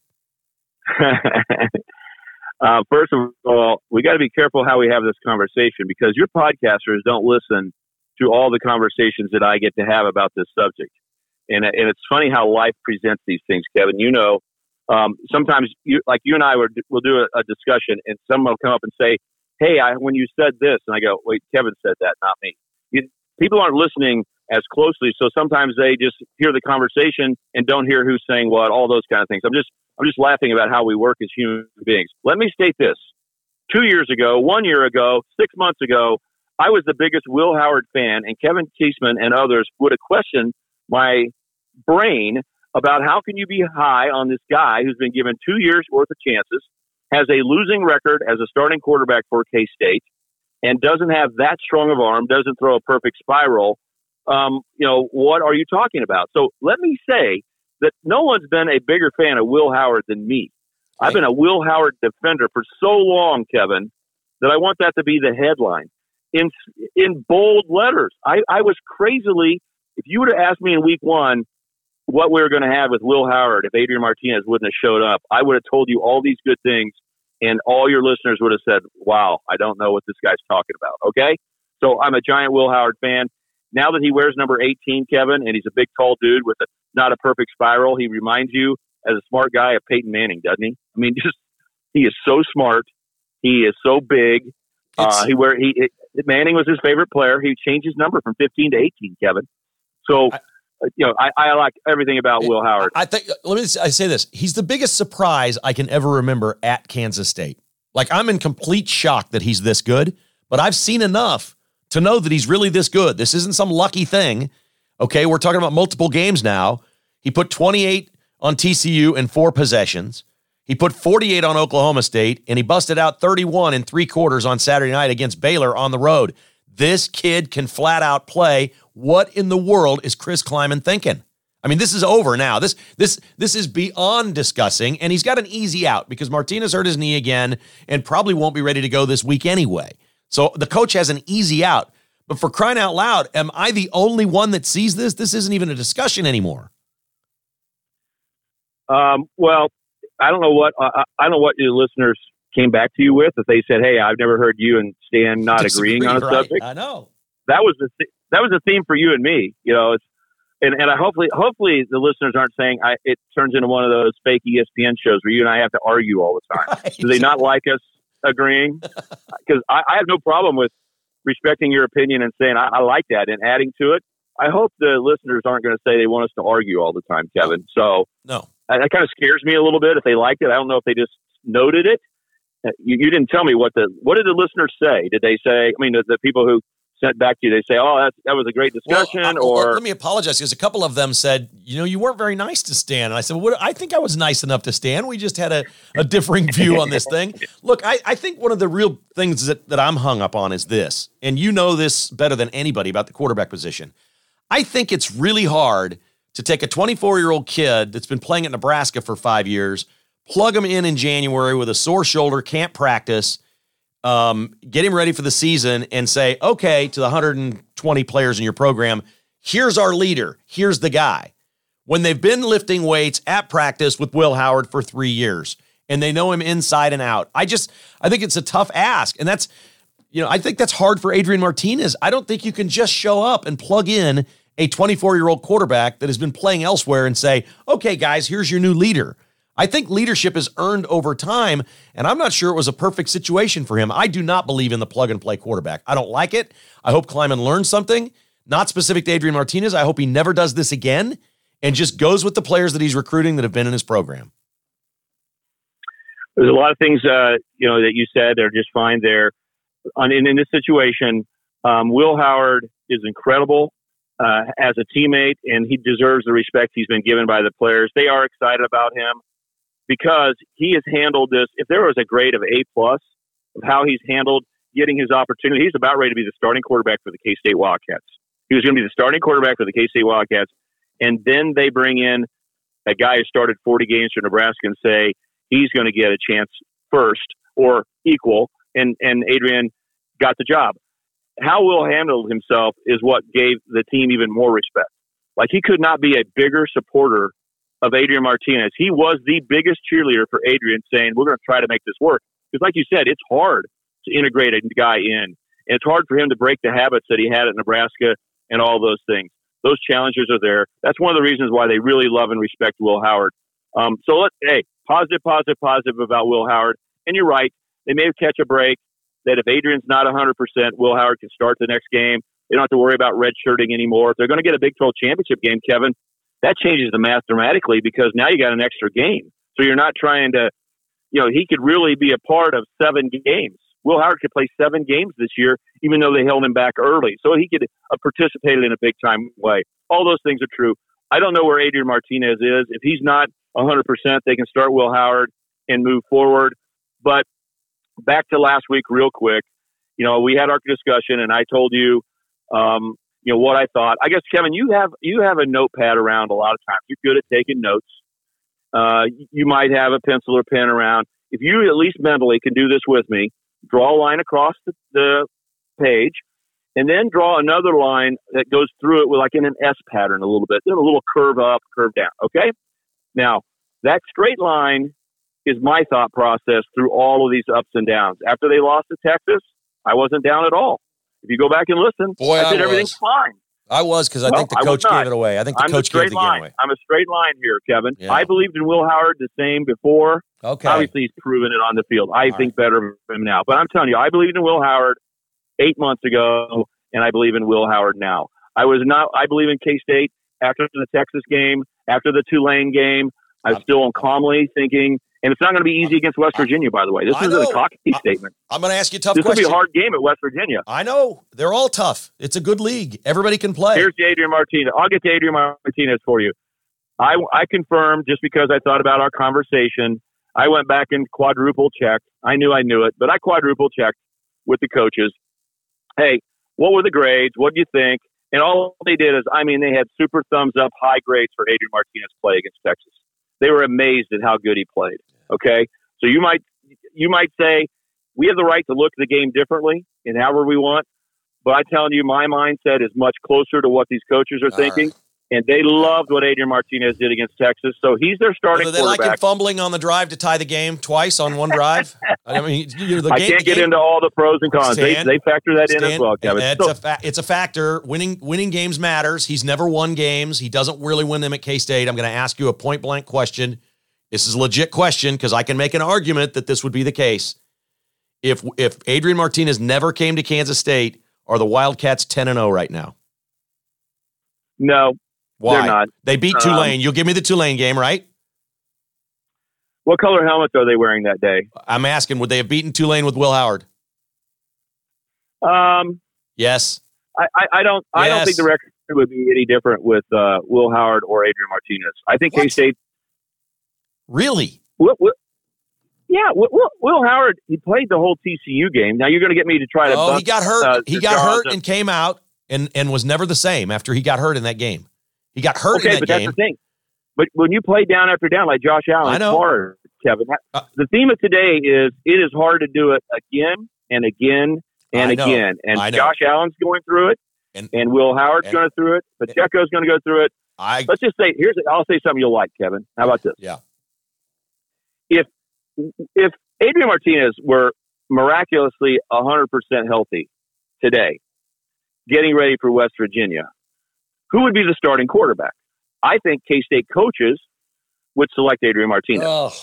Uh, first of all, we got to be careful how we have this conversation, because your podcasters don't listen to all the conversations that I get to have about this subject. And and it's funny how life presents these things, Kevin. You know, um, sometimes, you, like you and I, were, we'll do a, a discussion, and someone will come up and say, hey, I, when you said this, and I go, wait, Kevin said that, not me. You, people aren't listening as closely, so sometimes they just hear the conversation and don't hear who's saying what, all those kind of things. I'm just I'm just laughing about how we work as human beings. Let me state this. Two years ago, one year ago, six months ago, I was the biggest Will Howard fan, and Kevin Kietzman and others would have questioned my brain about how can you be high on this guy who's been given two years' worth of chances, has a losing record as a starting quarterback for K-State, and doesn't have that strong of arm, doesn't throw a perfect spiral. Um, you know, what are you talking about? So let me say that no one's been a bigger fan of Will Howard than me. Right. I've been a Will Howard defender for so long, Kevin, that I want that to be the headline. In in bold letters, I, I was crazily, if you would have asked me in week one what we were going to have with Will Howard if Adrian Martinez wouldn't have showed up, I would have told you all these good things, and all your listeners would have said, wow, I don't know what this guy's talking about, okay? So I'm a giant Will Howard fan. Now that he wears number eighteen, Kevin, and he's a big, tall dude with a, not a perfect spiral, he reminds you, as a smart guy, of Peyton Manning, doesn't he? I mean, just he is so smart. He is so big. Uh, he wear he it, Manning was his favorite player. He changed his number from fifteen to eighteen, Kevin. So, I, you know, I, I like everything about it, Will Howard. I think. Let me I say this. He's the biggest surprise I can ever remember at Kansas State. Like, I'm in complete shock that he's this good, but I've seen enough to know that he's really this good. This isn't some lucky thing. Okay, we're talking about multiple games now. He put twenty-eight on T C U in four possessions. He put forty-eight on Oklahoma State, and he busted out thirty-one in three quarters on Saturday night against Baylor on the road. This kid can flat out play. What in the world is Chris Klieman thinking? I mean, this is over now. This this this is beyond discussing, and he's got an easy out because Martinez hurt his knee again and probably won't be ready to go this week anyway. So the coach has an easy out. But for crying out loud, am I the only one that sees this? This isn't even a discussion anymore. Um, well, I don't know what uh, I don't know what your listeners came back to you with if they said, "Hey, I've never heard you and Stan not Disagree, agreeing on a right. subject." I know that was the th- that was the theme for you and me. You know, it's, and and I hopefully hopefully the listeners aren't saying I, it turns into one of those fake E S P N shows where you and I have to argue all the time. Right. Do they not like us agreeing? Because I, I have no problem with respecting your opinion and saying I, I like that and adding to it. I hope the listeners aren't going to say they want us to argue all the time, Kevin. So no, I, that kind of scares me a little bit. If they liked it, I don't know if they just noted it. You, you didn't tell me what the what did the listeners say? Did they say? I mean, the, the people who sent back to you, they say, oh, that's, that was a great discussion. Well, I, or let me apologize, because a couple of them said, you know, you weren't very nice to Stan. And I said, well, what, I think I was nice enough to Stan. We just had a, a differing view on this thing. Look, I, I think one of the real things that, that I'm hung up on is this, and you know this better than anybody about the quarterback position. I think it's really hard to take a twenty-four-year-old kid that's been playing at Nebraska for five years, plug him in in January with a sore shoulder, can't practice, um, get him ready for the season, and say, okay, to the one hundred twenty players in your program, here's our leader, here's the guy. When they've been lifting weights at practice with Will Howard for three years, and they know him inside and out. I just, I think it's a tough ask, and that's, you know, I think that's hard for Adrian Martinez. I don't think you can just show up and plug in a twenty-four-year-old quarterback that has been playing elsewhere and say, okay, guys, here's your new leader. I think leadership is earned over time, and I'm not sure it was a perfect situation for him. I do not believe in the plug-and-play quarterback. I don't like it. I hope Klieman learns something, not specific to Adrian Martinez. I hope he never does this again and just goes with the players that he's recruiting that have been in his program. There's a lot of things uh, you know, that you said that are just fine there. On, in, in this situation, um, Will Howard is incredible uh, as a teammate, and he deserves the respect he's been given by the players. They are excited about him, because he has handled this. If there was a grade of A plus of how he's handled getting his opportunity, he's about ready to be the starting quarterback for the K-State Wildcats. He was going to be the starting quarterback for the K-State Wildcats. And then they bring in a guy who started forty games for Nebraska and say, he's going to get a chance first or equal. And, and Adrian got the job. How Will handled himself is what gave the team even more respect. Like, he could not be a bigger supporter of Adrian Martinez. He was the biggest cheerleader for Adrian, saying, we're going to try to make this work. Because like you said, it's hard to integrate a guy in. And it's hard for him to break the habits that he had at Nebraska and all those things. Those challengers are there. That's one of the reasons why they really love and respect Will Howard. Um, so, let's, hey, positive, positive, positive about Will Howard. And you're right. They may catch a break that if Adrian's not one hundred percent, Will Howard can start the next game. They don't have to worry about redshirting anymore. If they're going to get a Big twelve championship game, Kevin, that changes the math dramatically, because now you got an extra game. So you're not trying to, you know, he could really be a part of seven games. Will Howard could play seven games this year, even though they held him back early. So he could uh, participate in a big time way. All those things are true. I don't know where Adrian Martinez is. If he's not one hundred percent, they can start Will Howard and move forward. But back to last week real quick, you know, we had our discussion and I told you, um, you know, what I thought. I guess, Kevin, you have you have a notepad around a lot of times. You're good at taking notes. Uh, you might have a pencil or pen around. If you at least mentally can do this with me, draw a line across the, the page, and then draw another line that goes through it with like in an S pattern a little bit, then a little curve up, curve down, okay? Now, that straight line is my thought process through all of these ups and downs. After they lost to Texas, I wasn't down at all. If you go back and listen, Boy, I said I everything's fine. I was, because I well, think the coach gave it away. I think the I'm coach gave the line. game away. I'm a straight line here, Kevin. Yeah. I believed in Will Howard the same before. Okay. Obviously, he's proven it on the field. I All think right. better of him now. But I'm telling you, I believed in Will Howard eight months ago, and I believe in Will Howard now. I was not. I believe in K-State after the Texas game, after the Tulane game. I'm still calmly thinking, and it's not going to be easy against West Virginia, by the way. This isn't a cocky statement. I'm going to ask you a tough question. This will be a hard game at West Virginia. I know. They're all tough. It's a good league. Everybody can play. Here's Adrian Martinez. I'll get to Adrian Martinez for you. I, I confirmed, just because I thought about our conversation, I went back and quadruple checked. I knew I knew it, but I quadruple checked with the coaches. Hey, what were the grades? What do you think? And all they did is, I mean, they had super thumbs up, high grades for Adrian Martinez play against Texas. They were amazed at how good he played. Okay, so you might you might say we have the right to look at the game differently and however we want, but I'm telling you, my mindset is much closer to what these coaches are All thinking, right. and they loved what Adrian Martinez did against Texas. So he's their starting. So they quarterback. Like him fumbling on the drive to tie the game twice on one drive. I mean, you know, the I game, can't get game. into all the pros and cons. Stan, they, they factor that Stan, in as well, Kevin. It's so, a fa- it's a factor. Winning winning games matters. He's never won games. He doesn't really win them at K-State. I'm going to ask you a point blank question. This is a legit question, because I can make an argument that this would be the case. If if Adrian Martinez never came to Kansas State, are the Wildcats ten and oh right now? No. Why? They're not. They beat um, Tulane. You'll give me the Tulane game, right? What color helmets are they wearing that day? I'm asking, would they have beaten Tulane with Will Howard? Um. Yes. I, I don't. Yes. I don't think the record would be any different with uh, Will Howard or Adrian Martinez. I think K State. Really? Will, Will, yeah. Will, Will Howard. He played the whole T C U game. Now you're going to get me to try to. Oh, bump, he got hurt. Uh, he got hurt and came out and, and was never the same after he got hurt in that game. He got hurt okay, in that but game. That's the thing. But when you play down after down like Josh Allen, it's hard, Kevin. Uh, the theme of today is it is hard to do it again and again and again. And Josh Allen's going through it, and, and Will Howard's going through it. Pacheco's going to go through it. I, Let's just say here's. I'll say something you'll like, Kevin. How about this? Yeah. If if Adrian Martinez were miraculously one hundred percent healthy today, getting ready for West Virginia, who would be the starting quarterback? I think K-State coaches would select Adrian Martinez, oh.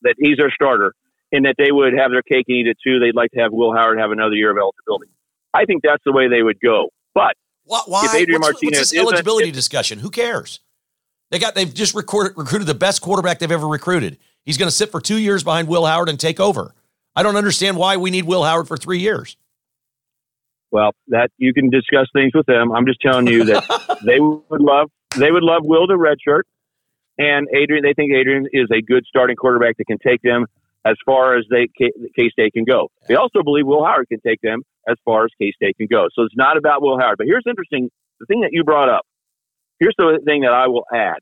that he's their starter, and that they would have their cake and eat it too. They'd like to have Will Howard have another year of eligibility. I think that's the way they would go. But why? why? If Adrian what's, Martinez what's this eligibility if, discussion? Who cares? They got they've just recorded, recruited the best quarterback they've ever recruited. He's going to sit for two years behind Will Howard and take over. I don't understand why we need Will Howard for three years. Well, that you can discuss things with them. I'm just telling you that they would love. They would love Will to redshirt, and Adrian. They think Adrian is a good starting quarterback that can take them as far as they K-State can go. They also believe Will Howard can take them as far as K-State can go. So it's not about Will Howard. But here's interesting. The thing that you brought up. Here's the thing that I will add.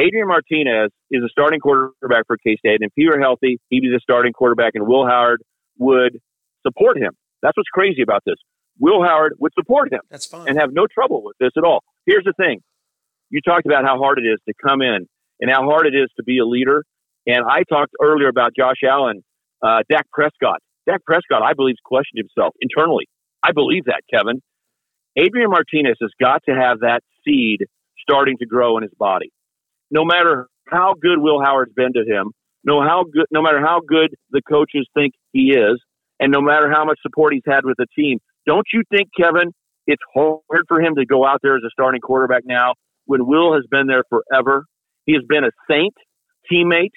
Adrian Martinez is a starting quarterback for K-State, and if he were healthy, he'd be the starting quarterback, and Will Howard would support him. That's what's crazy about this. Will Howard would support him. That's fine. And have no trouble with this at all. Here's the thing. You talked about how hard it is to come in and how hard it is to be a leader. And I talked earlier about Josh Allen, uh, Dak Prescott. Dak Prescott, I believe, questioned himself internally. I believe that, Kevin. Adrian Martinez has got to have that seed starting to grow in his body. No matter how good Will Howard's been to him, no, how good, no matter how good the coaches think he is, and no matter how much support he's had with the team, don't you think, Kevin, it's hard for him to go out there as a starting quarterback now when Will has been there forever? He has been a saint, teammate.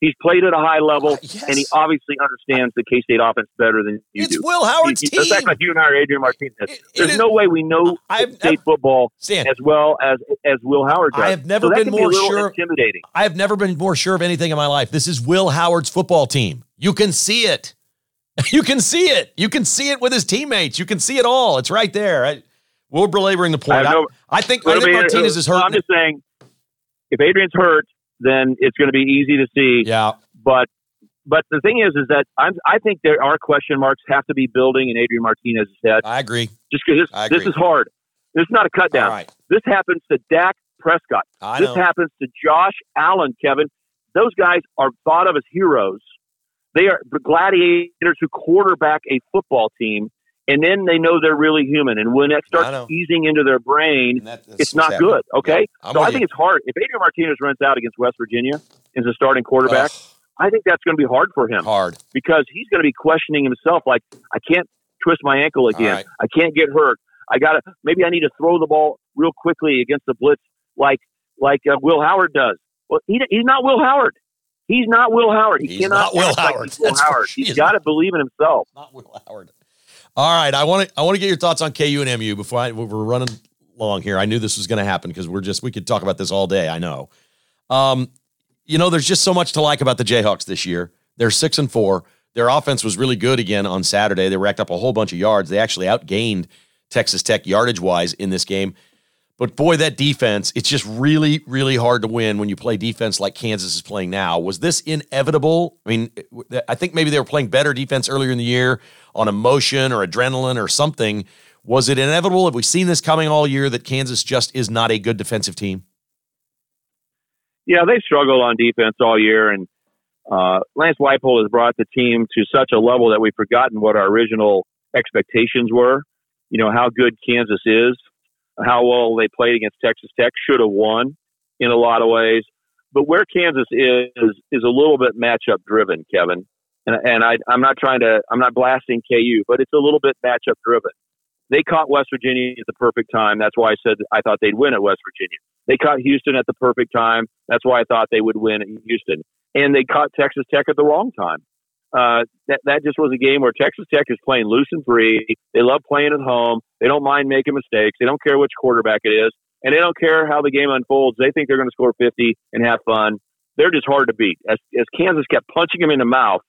He's played at a high level, uh, yes. and he obviously understands the K-State offense better than you it's do. It's Will Howard's he, he, team. That's like you and I are Adrian Martinez. It, it, There's it, no way we know I've, State I've, football Stan, as well as, as Will Howard does. I have never so been more be sure. Intimidating. I have never been more sure of anything in my life. This is Will Howard's football team. You can see it. You can see it. You can see it with his teammates. You can see it all. It's right there. I, we're belaboring the point. I, no, I, I think, I think be, Martinez is hurt. I'm just saying, if Adrian's hurt, then it's going to be easy to see. Yeah. But but the thing is, is that I'm, I think there are question marks have to be building in Adrian Martinez's head. I agree. Just because this, this is hard. This is not a cut down. Right. This happens to Dak Prescott. I this know. happens to Josh Allen, Kevin. Those guys are thought of as heroes. They are gladiators who quarterback a football team, and then they know they're really human. And when that starts easing into their brain, that, it's not happening. good, okay? Yeah, so I you. think it's hard. If Adrian Martinez runs out against West Virginia as a starting quarterback, Ugh. I think that's going to be hard for him. Hard. Because he's going to be questioning himself like, I can't twist my ankle again. Right. I can't get hurt. I gotta. Maybe I need to throw the ball real quickly against the blitz like like uh, Will Howard does. Well, he, he's not Will Howard. He's not Will Howard. He he's cannot not Will Howard. Like he's Will That's Howard. He's got to believe in himself. Not Will Howard. All right, I want to I want to get your thoughts on K U and M U before I, we're running long here. I knew this was going to happen because we're just we could talk about this all day. I know. Um, you know, there's just so much to like about the Jayhawks this year. They're six and four. Their offense was really good again on Saturday. They racked up a whole bunch of yards. They actually outgained Texas Tech yardage wise in this game. But, boy, that defense, it's just really, really hard to win when you play defense like Kansas is playing now. Was this inevitable? I mean, I think maybe they were playing better defense earlier in the year on emotion or adrenaline or something. Was it inevitable? Have we seen this coming all year that Kansas just is not a good defensive team? Yeah, they struggled on defense all year. And uh, Lance Leipold has brought the team to such a level that we've forgotten what our original expectations were, you know, how good Kansas is. How well they played against Texas Tech, should have won in a lot of ways. But where Kansas is is a little bit matchup driven, Kevin. And, and I, I'm not trying to I'm not blasting K U, but it's a little bit matchup driven. They caught West Virginia at the perfect time. That's why I said I thought they'd win at West Virginia. They caught Houston at the perfect time. That's why I thought they would win at Houston. And they caught Texas Tech at the wrong time. uh, that, that just was a game where Texas Tech is playing loose and free. They love playing at home. They don't mind making mistakes. They don't care which quarterback it is. And they don't care how the game unfolds. They think they're going to score fifty and have fun. They're just hard to beat. As, as Kansas kept punching them in the mouth,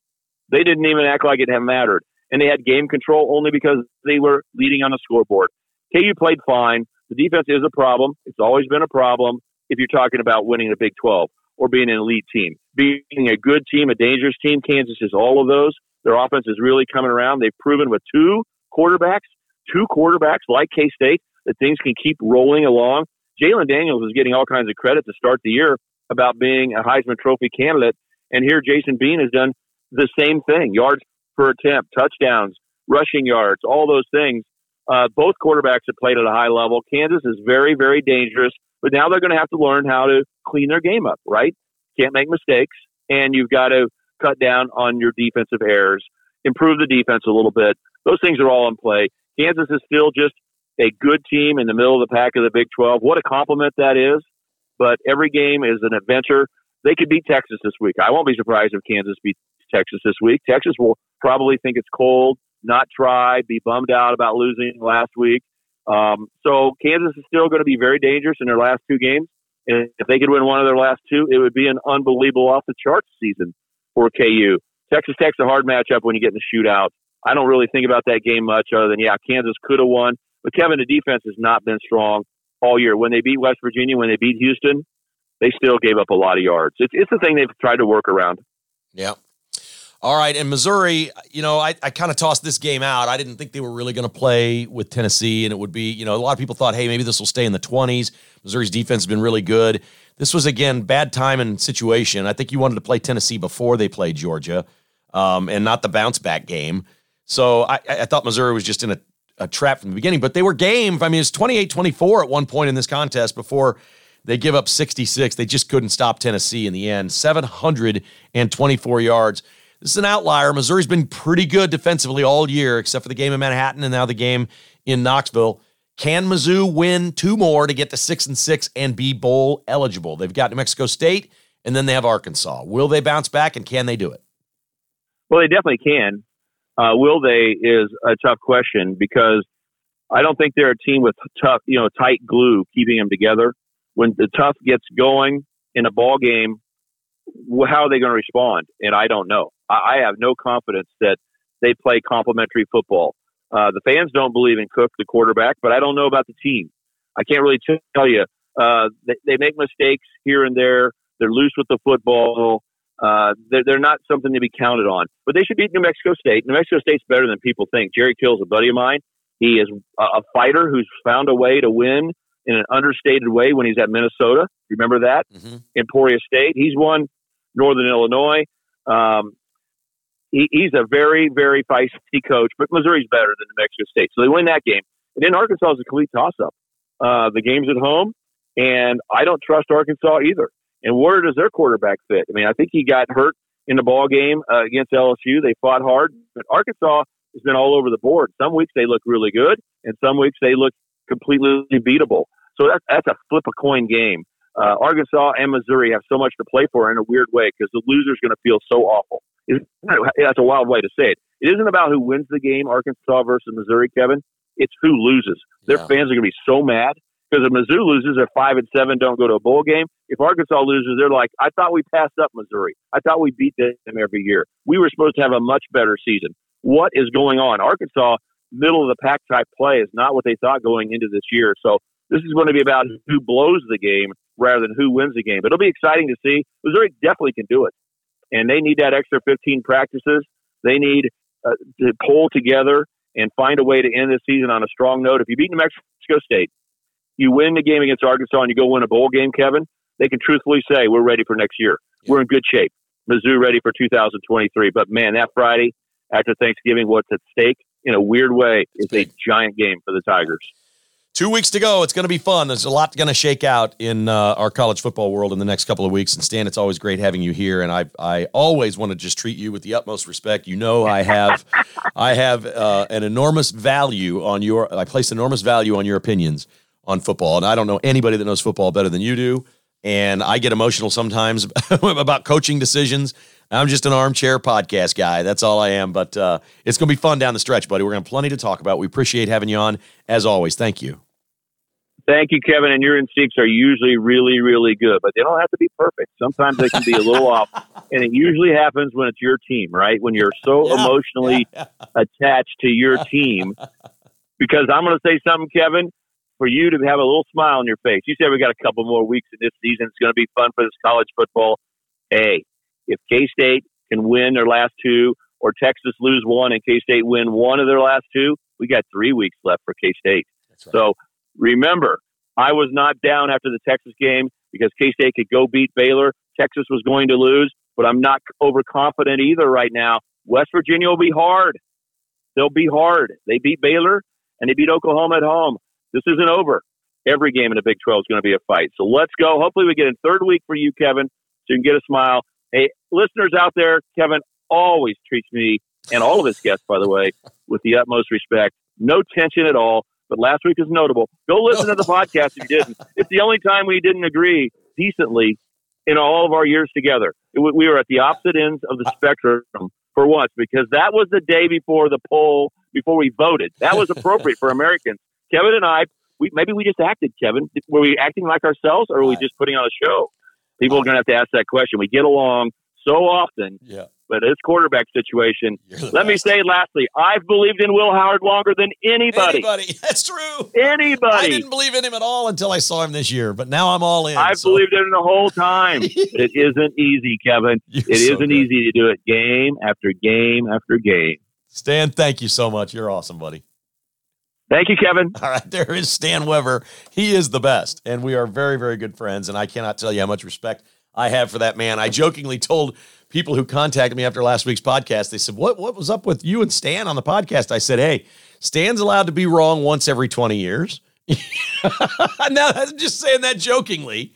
they didn't even act like it had mattered. And they had game control only because they were leading on the scoreboard. K U played fine. The defense is a problem. It's always been a problem if you're talking about winning the Big twelve or being an elite team. Being a good team, a dangerous team, Kansas is all of those. Their offense is really coming around. They've proven with two quarterbacks, two quarterbacks like K-State, that things can keep rolling along. Jalen Daniels is getting all kinds of credit to start the year about being a Heisman Trophy candidate. And here Jason Bean has done the same thing. Yards per attempt, touchdowns, rushing yards, all those things. Uh, both quarterbacks have played at a high level. Kansas is very, very dangerous, but now they're going to have to learn how to clean their game up, right? Can't make mistakes, and you've got to cut down on your defensive errors, improve the defense a little bit. Those things are all in play. Kansas is still just a good team in the middle of the pack of the Big twelve. What a compliment that is, but every game is an adventure. They could beat Texas this week. I won't be surprised if Kansas beats Texas this week. Texas will probably think it's cold, not try, be bummed out about losing last week. Um, so Kansas is still going to be very dangerous in their last two games. And if they could win one of their last two, it would be an unbelievable off-the-charts season for K U. Texas Tech's a hard matchup when you get in the shootout. I don't really think about that game much other than, yeah, Kansas could have won. But, Kevin, the defense has not been strong all year. When they beat West Virginia, when they beat Houston, they still gave up a lot of yards. It's, it's the thing they've tried to work around. Yeah. All right, and Missouri, you know, I, I kind of tossed this game out. I didn't think they were really going to play with Tennessee, and it would be, you know, a lot of people thought, hey, maybe this will stay in the twenties. Missouri's defense has been really good. This was, again, bad time and situation. I think you wanted to play Tennessee before they played Georgia um, and not the bounce-back game. So I, I thought Missouri was just in a, a trap from the beginning, but they were game. I mean, it's twenty-eight twenty-four at one point in this contest before they give up sixty-six. They just couldn't stop Tennessee in the end. seven hundred twenty-four yards. This is an outlier. Missouri's been pretty good defensively all year, except for the game in Manhattan and now the game in Knoxville. Can Mizzou win two more to get to six and six and be bowl eligible? They've got New Mexico State, and then they have Arkansas. Will they bounce back, and can they do it? Well, they definitely can. Uh, will they is a tough question because I don't think they're a team with tough, you know, tight glue keeping them together. When the tough gets going in a ball game, how are they going to respond? And I don't know. I have no confidence that they play complimentary football. Uh, the fans don't believe in Cook, the quarterback, but I don't know about the team. I can't really tell you. Uh, they, they make mistakes here and there. They're loose with the football. Uh, they're, they're not something to be counted on. But they should beat New Mexico State. New Mexico State's better than people think. Jerry Kill's a buddy of mine. He is a, a fighter who's found a way to win in an understated way when he's at Minnesota. Remember that? Mm-hmm. Emporia State. He's won Northern Illinois. Um, He, he's a very, very feisty coach, but Missouri's better than New Mexico State. So they win that game. And then Arkansas is a complete toss-up. Uh, the game's at home, and I don't trust Arkansas either. And where does their quarterback fit? I mean, I think he got hurt in the ball game uh, against L S U. They fought hard. But Arkansas has been all over the board. Some weeks they look really good, and some weeks they look completely beatable. So that's, that's a flip-a-coin game. Uh, Arkansas and Missouri have so much to play for in a weird way because the loser's going to feel so awful. It's, that's a wild way to say it. It isn't about who wins the game, Arkansas versus Missouri, Kevin. It's who loses. Their yeah. fans are going to be so mad because if Mizzou loses, they're five and seven, don't go to a bowl game. If Arkansas loses, they're like, I thought we passed up Missouri. I thought we beat them every year. We were supposed to have a much better season. What is going on? Arkansas, middle of the pack type play is not what they thought going into this year. So this is going to be about who blows the game rather than who wins the game. But it'll be exciting to see. Missouri definitely can do it. And they need that extra fifteen practices. They need uh, to pull together and find a way to end the season on a strong note. If you beat New Mexico State, you win the game against Arkansas and you go win a bowl game, Kevin, they can truthfully say, we're ready for next year. Yeah. We're in good shape. Mizzou ready for two thousand twenty-three. But, man, that Friday after Thanksgiving, what's at stake in a weird way is a giant game for the Tigers. Two weeks to go. It's going to be fun. There's a lot going to shake out in uh, our college football world in the next couple of weeks. And, Stan, it's always great having you here. And I I always want to just treat you with the utmost respect. You know I have I have uh, an enormous value on your – I place enormous value on your opinions on football. And I don't know anybody that knows football better than you do. And I get emotional sometimes about coaching decisions. I'm just an armchair podcast guy. That's all I am. But uh, it's going to be fun down the stretch, buddy. We're going to have plenty to talk about. We appreciate having you on, as always. Thank you. Thank you, Kevin. And your instincts are usually really, really good, but they don't have to be perfect. Sometimes they can be a little off, and it usually happens when it's your team, right? When you're so yeah, emotionally yeah, yeah. attached to your team. Because I'm going to say something, Kevin, for you to have a little smile on your face. You said we got a couple more weeks in this season. It's going to be fun for this college football. Hey, if K-State can win their last two, or Texas lose one and K-State win one of their last two, we got three weeks left for K-State. That's right. So remember, I was not down after the Texas game because K-State could go beat Baylor. Texas was going to lose, but I'm not overconfident either right now. West Virginia will be hard. They'll be hard. They beat Baylor, and they beat Oklahoma at home. This isn't over. Every game in the Big twelve is going to be a fight. So let's go. Hopefully we get in third week for you, Kevin, so you can get a smile. Hey, listeners out there, Kevin always treats me, and all of his guests, by the way, with the utmost respect. No tension at all. But last week is notable. Go listen to the podcast if you didn't. It's the only time we didn't agree decently in all of our years together. It, we were at the opposite ends of the spectrum for once, because that was the day before the poll, before we voted. That was appropriate for Americans. Kevin and I, we, maybe we just acted, Kevin. Were we acting like ourselves, or were we just putting on a show? People are going to have to ask that question. We get along so often. Yeah. But his quarterback situation, let me say lastly, I've believed in Will Howard longer than anybody. Anybody. That's true. Anybody. I didn't believe in him at all until I saw him this year, but now I'm all in. I've so. believed in him the whole time. It isn't easy, Kevin. You're it so isn't good. easy to do it game after game after game. Stan, thank you so much. You're awesome, buddy. Thank you, Kevin. All right, there is Stan Weber. He is the best, and we are very, very good friends, and I cannot tell you how much respect I have for that man. I jokingly told people who contacted me after last week's podcast, they said, what, what was up with you and Stan on the podcast? I said, hey, Stan's allowed to be wrong once every twenty years. Now, I'm just saying that jokingly.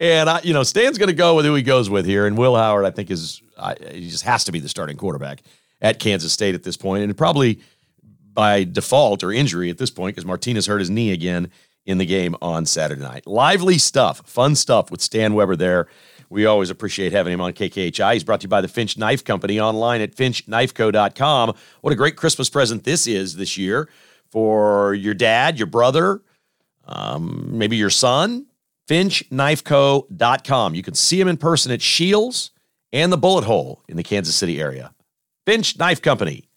And, I, you know, Stan's going to go with who he goes with here. And Will Howard, I think, is I, he just has to be the starting quarterback at Kansas State at this point. And probably by default or injury at this point, because Martinez hurt his knee again in the game on Saturday night. Lively stuff, fun stuff with Stan Weber there. We always appreciate having him on K K H I. He's brought to you by the Finch Knife Company, online at finch knife co dot com. What a great Christmas present this is this year for your dad, your brother, um, maybe your son. finch knife co dot com. You can see him in person at Shields and the Bullet Hole in the Kansas City area. Finch Knife Company.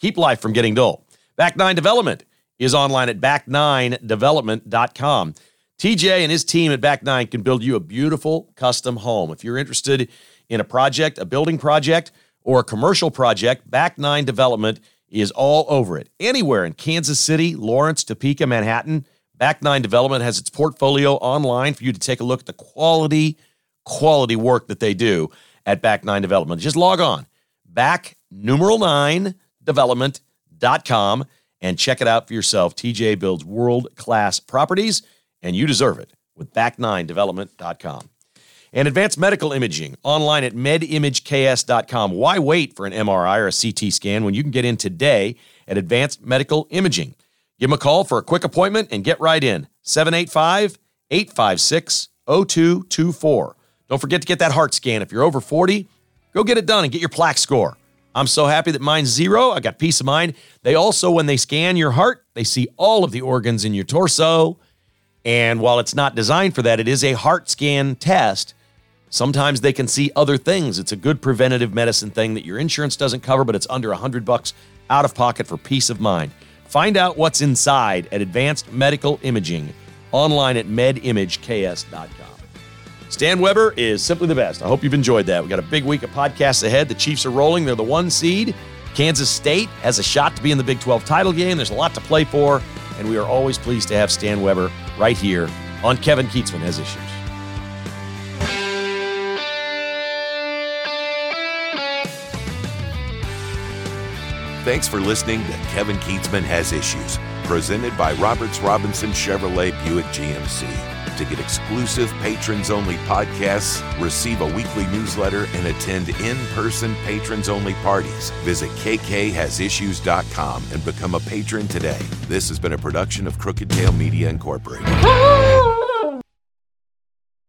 Keep life from getting dull. Back Nine Development is online at back nine development dot com. T J and his team at Back Nine can build you a beautiful custom home. If you're interested in a project, a building project, or a commercial project, Back Nine Development is all over it. Anywhere in Kansas City, Lawrence, Topeka, Manhattan, Back Nine Development has its portfolio online for you to take a look at the quality, quality work that they do at Back Nine Development. Just log on, back numeral nine development dot com, and check it out for yourself. T J builds world-class properties, and you deserve it with back nine development dot com. And Advanced Medical Imaging, online at med image K S dot com. Why wait for an M R I or a C T scan when you can get in today at Advanced Medical Imaging? Give them a call for a quick appointment and get right in. seven eight five, eight five six, zero two two four. Don't forget to get that heart scan. If you're over forty, go get it done and get your plaque score. I'm so happy that mine's zero. I got peace of mind. They also, when they scan your heart, they see all of the organs in your torso. And while it's not designed for that, it is a heart scan test. Sometimes they can see other things. It's a good preventative medicine thing that your insurance doesn't cover, but it's under one hundred bucks out of pocket for peace of mind. Find out what's inside at Advanced Medical Imaging, online at med image K S dot com. Stan Weber is simply the best. I hope you've enjoyed that. We've got a big week of podcasts ahead. The Chiefs are rolling. They're the one seed. Kansas State has a shot to be in the Big twelve title game. There's a lot to play for, and we are always pleased to have Stan Weber right here on Kevin Kietzman Has Issues. Thanks for listening to Kevin Kietzman Has Issues, presented by Roberts Robinson Chevrolet Buick G M C. To get exclusive patrons-only podcasts, receive a weekly newsletter, and attend in-person patrons-only parties, visit K K has issues dot com and become a patron today. This has been a production of Crooked Tail Media Incorporated.